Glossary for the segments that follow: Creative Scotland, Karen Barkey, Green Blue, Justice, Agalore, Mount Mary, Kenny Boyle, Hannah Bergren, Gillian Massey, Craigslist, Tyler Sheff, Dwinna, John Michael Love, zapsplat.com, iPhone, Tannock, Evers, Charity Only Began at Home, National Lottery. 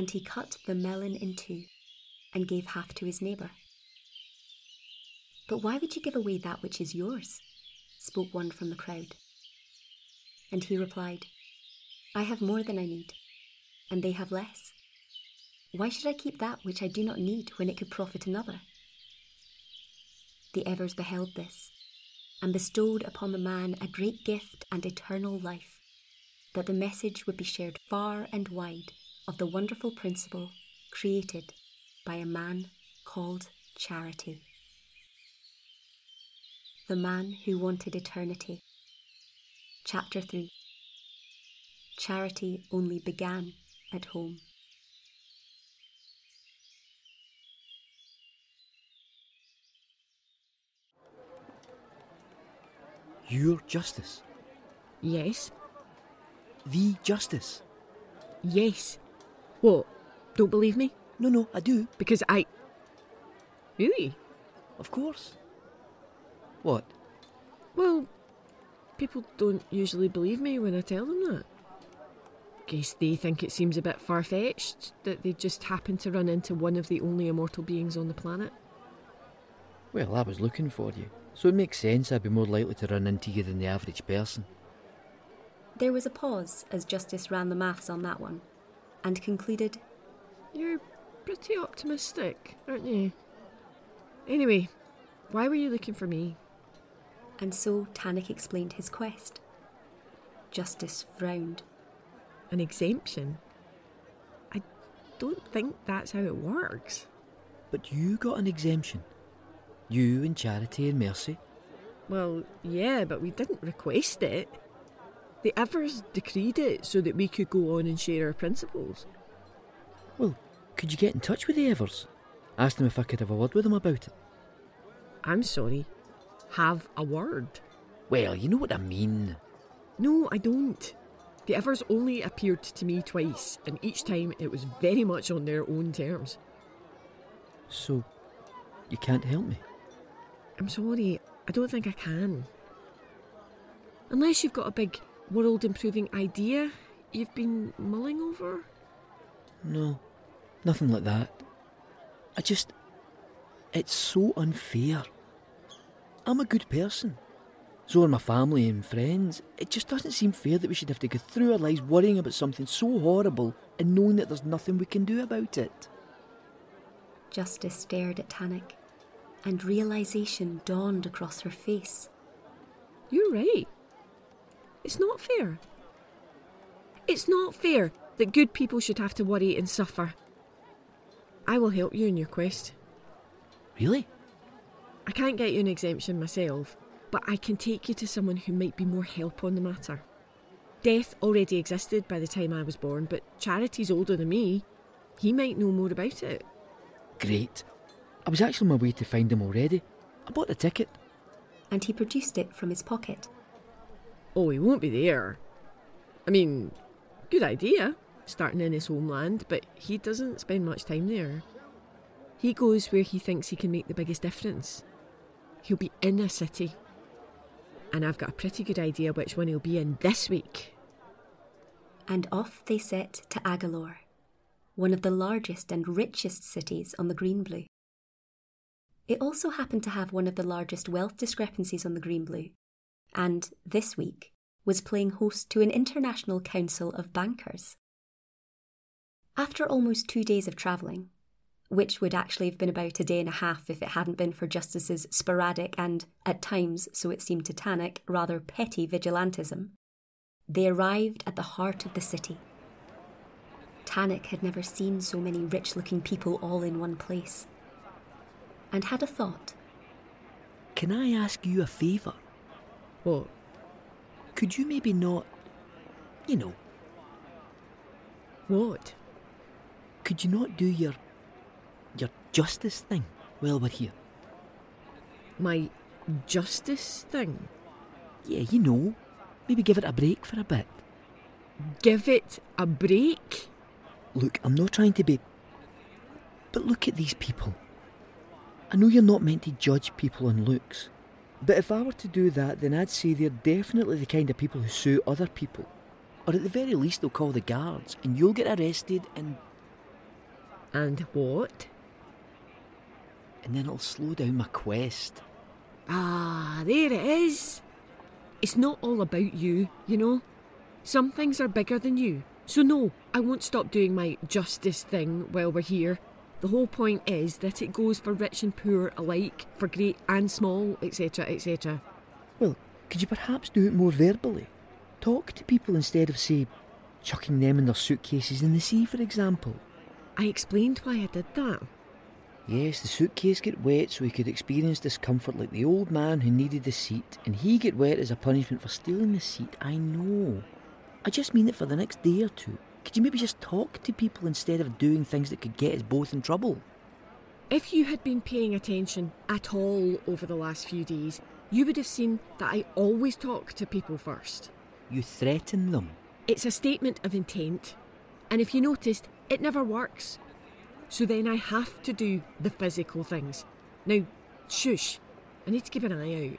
and he cut the melon in two and gave half to his neighbour. "But why would you give away that which is yours?" spoke one from the crowd. And he replied, "I have more than I need, and they have less. Why should I keep that which I do not need when it could profit another?" The Evers beheld this, and bestowed upon the man a great gift and eternal life, that the message would be shared far and wide of the wonderful principle created by a man called Charity. The Man Who Wanted Eternity. Chapter 3. Charity Only Began at Home. "You're Justice?" "Yes." "The Justice?" "Yes." "What? Don't believe me?" No, I do." "Because I..." "Really?" "Of course." "What?" "Well, people don't usually believe me when I tell them that. Guess they think it seems a bit far-fetched that they just happen to run into one of the only immortal beings on the planet." "Well, I was looking for you, so it makes sense I'd be more likely to run into you than the average person." There was a pause as Justice ran the maths on that one, and concluded, "You're pretty optimistic, aren't you? Anyway, why were you looking for me?" And so Tannock explained his quest. Justice frowned. "An exemption? I don't think that's how it works." "But you got an exemption. You and Charity and Mercy." "Well, yeah, but we didn't request it. The Evers decreed it so that we could go on and share our principles." "Well, could you get in touch with the Evers? Ask them if I could have a word with them about it." "I'm sorry. Have a word." "Well, you know what I mean." "No, I don't. The Evers only appeared to me twice, and each time it was very much on their own terms." "So, you can't help me?" "I'm sorry, I don't think I can. Unless you've got a big world-improving idea you've been mulling over?" "No, nothing like that. I just... it's so unfair. I'm a good person. So are my family and friends. It just doesn't seem fair that we should have to go through our lives worrying about something so horrible and knowing that there's nothing we can do about it." Justice stared at Tannock, and realisation dawned across her face. "You're right. It's not fair. It's not fair that good people should have to worry and suffer. I will help you in your quest." "Really?" "I can't get you an exemption myself, but I can take you to someone who might be more help on the matter. Death already existed by the time I was born, but Charity's older than me. He might know more about it." "Great. I was actually on my way to find him already. I bought a ticket." And he produced it from his pocket. "Oh, he won't be there. I mean, good idea, starting in his homeland, but he doesn't spend much time there. He goes where he thinks he can make the biggest difference. He'll be in a city. And I've got a pretty good idea which one he'll be in this week." And off they set to Agalore, one of the largest and richest cities on the Green Blue. It also happened to have one of the largest wealth discrepancies on the Green Blue, and, this week, was playing host to an international council of bankers. After almost 2 days of travelling, which would actually have been about a day and a half if it hadn't been for Justice's sporadic and, at times, so it seemed to Tannock, rather petty vigilantism, they arrived at the heart of the city. Tannock had never seen so many rich-looking people all in one place, and had a thought. "Can I ask you a favour?" "What?" "Could you maybe not... you know..." "What?" "Could you not do your... justice thing while we're here?" "My justice thing?" "Yeah, you know. Maybe give it a break for a bit." "Give it a break?" "Look, I'm not trying to be... but look at these people. I know you're not meant to judge people on looks, but if I were to do that, then I'd say they're definitely the kind of people who sue other people. Or at the very least, they'll call the guards, and you'll get arrested and... And what? And then it'll slow down my quest. Ah, there it is. It's not all about you, you know. Some things are bigger than you. So no, I won't stop doing my justice thing while we're here. The whole point is that it goes for rich and poor alike, for great and small, etc, etc. Well, could you perhaps do it more verbally? Talk to people instead of, say, chucking them in their suitcases in the sea, for example. I explained why I did that. Yes, the suitcase got wet so he could experience discomfort like the old man who needed the seat, and he got wet as a punishment for stealing the seat, I know. I just mean it for the next day or two. Could you maybe just talk to people instead of doing things that could get us both in trouble? If you had been paying attention at all over the last few days, you would have seen that I always talk to people first. You threaten them. It's a statement of intent, and if you noticed, it never works. So then I have to do the physical things. Now, shush, I need to keep an eye out. I'm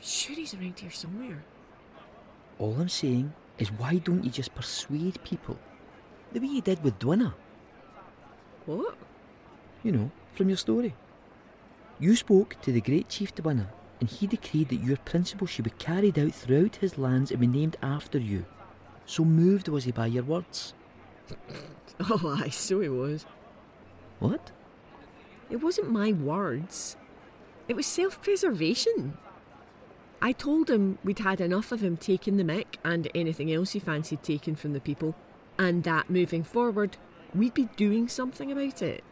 sure he's around here somewhere. All I'm saying is, why don't you just persuade people? The way you did with Dwinna. What? You know, from your story. You spoke to the great chief Dwinna, and he decreed that your principle should be carried out throughout his lands and be named after you. So moved was he by your words. Oh, aye, so he was. What? It wasn't my words. It was self-preservation. I told him we'd had enough of him taking the mick and anything else he fancied taking from the people, and that moving forward, we'd be doing something about it.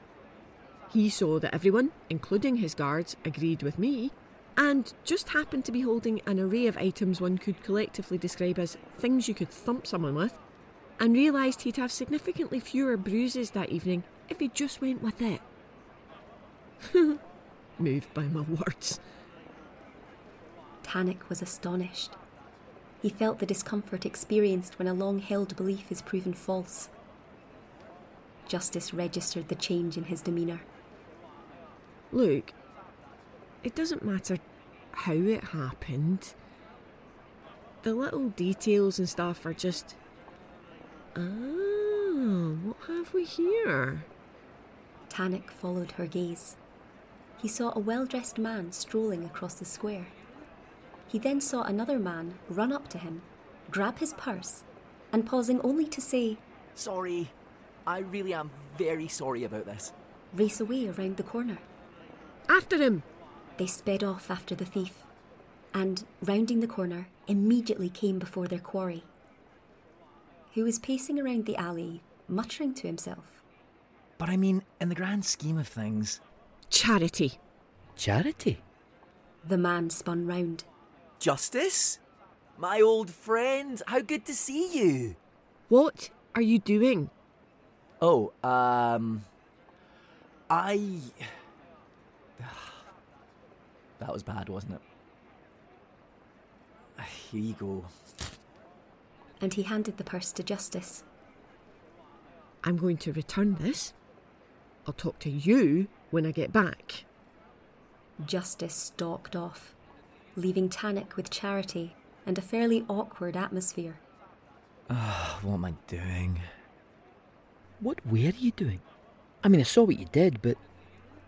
He saw that everyone, including his guards, agreed with me, and just happened to be holding an array of items one could collectively describe as things you could thump someone with, and realised he'd have significantly fewer bruises that evening if he just went with it. Moved by my words. Tannock was astonished. He felt the discomfort experienced when a long-held belief is proven false. Justice registered the change in his demeanour. Look, it doesn't matter how it happened. The little details and stuff are just... Ah, what have we here? Tannock followed her gaze. He saw a well-dressed man strolling across the square. He then saw another man run up to him, grab his purse, and pausing only to say, "Sorry, I really am very sorry about this," race away around the corner. After him! They sped off after the thief, and, rounding the corner, immediately came before their quarry, who was pacing around the alley, muttering to himself. But I mean, in the grand scheme of things... Charity. Charity? The man spun round. Justice? My old friend, how good to see you. What are you doing? Oh, That was bad, wasn't it? Here you go. And he handed the purse to Justice. I'm going to return this. I'll talk to you when I get back. Justice stalked off, leaving Tannock with Charity and a fairly awkward atmosphere. What am I doing? What were you doing? I mean, I saw what you did, but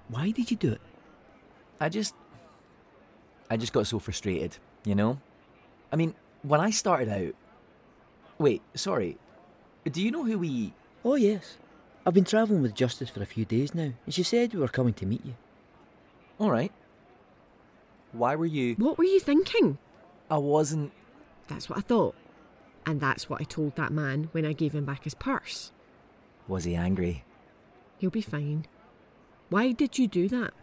why did you do it? I just got so frustrated, you know? I mean, when I started out... Wait, sorry. Do you know who we... Oh, yes. I've been travelling with Justice for a few days now, and she said we were coming to meet you. All right. Why were you... What were you thinking? I wasn't... That's what I thought. And that's what I told that man when I gave him back his purse. Was he angry? He'll be fine. Why did you do that?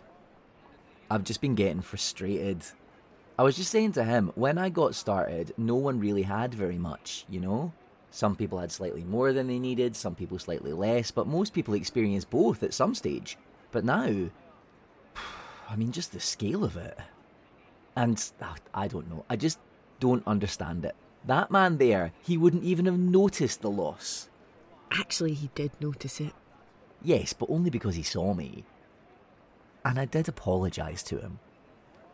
I've just been getting frustrated. I was just saying to him, when I got started, no one really had very much, you know? Some people had slightly more than they needed, some people slightly less, but most people experience both at some stage. But now... I mean, just the scale of it. And, I don't know, I just don't understand it. That man there, he wouldn't even have noticed the loss. Actually, he did notice it. Yes, but only because he saw me. And I did apologise to him.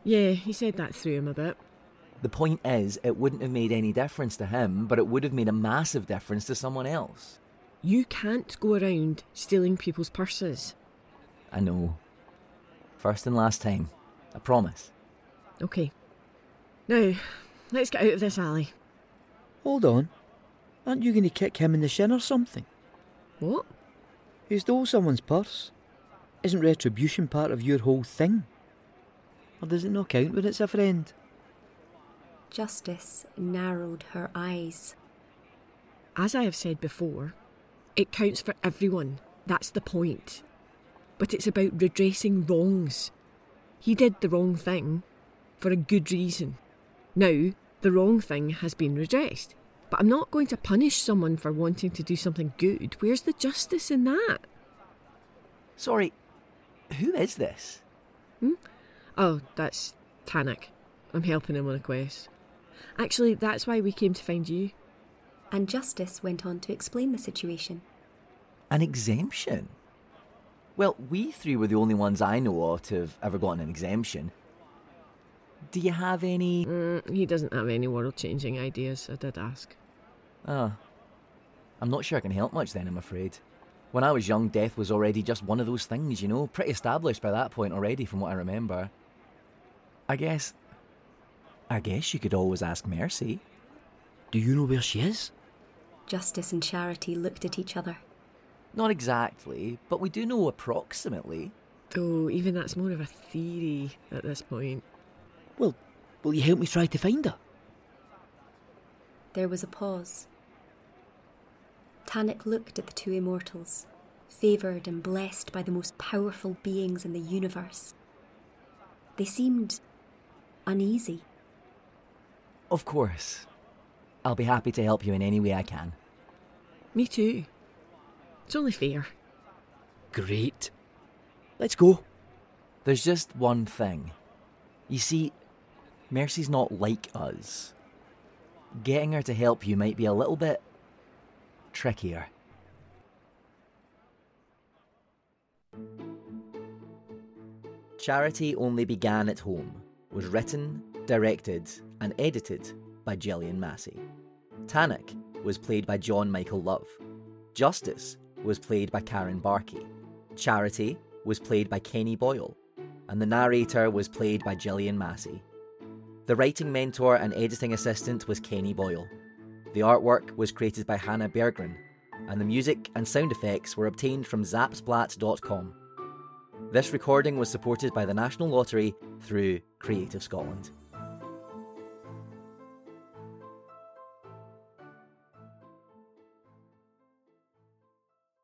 Yeah, he said that through him a bit. The point is, it wouldn't have made any difference to him, but it would have made a massive difference to someone else. You can't go around stealing people's purses. I know. First and last time. I promise. OK. Now, let's get out of this alley. Hold on. Aren't you going to kick him in the shin or something? What? He stole someone's purse. Isn't retribution part of your whole thing? Or does it not count when it's a friend? Justice narrowed her eyes. As I have said before, it counts for everyone. That's the point. But it's about redressing wrongs. He did the wrong thing for a good reason. Now, the wrong thing has been redressed. But I'm not going to punish someone for wanting to do something good. Where's the justice in that? Sorry, who is this? Oh, that's Tannock. I'm helping him on a quest. Actually, that's why we came to find you. And Justice went on to explain the situation. An exemption? Well, we three were the only ones I know of to have ever gotten an exemption. Do you have any... He doesn't have any world-changing ideas, I did ask. Ah. I'm not sure I can help much then, I'm afraid. When I was young, death was already just one of those things, you know, pretty established by that point already, from what I remember. I guess you could always ask Mercy. Do you know where she is? Justice and Charity looked at each other. Not exactly, but we do know approximately. Oh, even that's more of a theory at this point. Well, will you help me try to find her? There was a pause. Tannock looked at the two immortals, favoured and blessed by the most powerful beings in the universe. They seemed uneasy. Of course. I'll be happy to help you in any way I can. Me too. It's only fair. Great. Let's go. There's just one thing. You see, Mercy's not like us. Getting her to help you might be a little bit trickier. Charity Only Began at Home was written, directed and edited by Gillian Massey. Tannock was played by John Michael Love. Justice was played by Karen Barkey. Charity was played by Kenny Boyle. And the narrator was played by Gillian Massey. The writing mentor and editing assistant was Kenny Boyle. The artwork was created by Hannah Bergren, and the music and sound effects were obtained from zapsplat.com. This recording was supported by the National Lottery through Creative Scotland.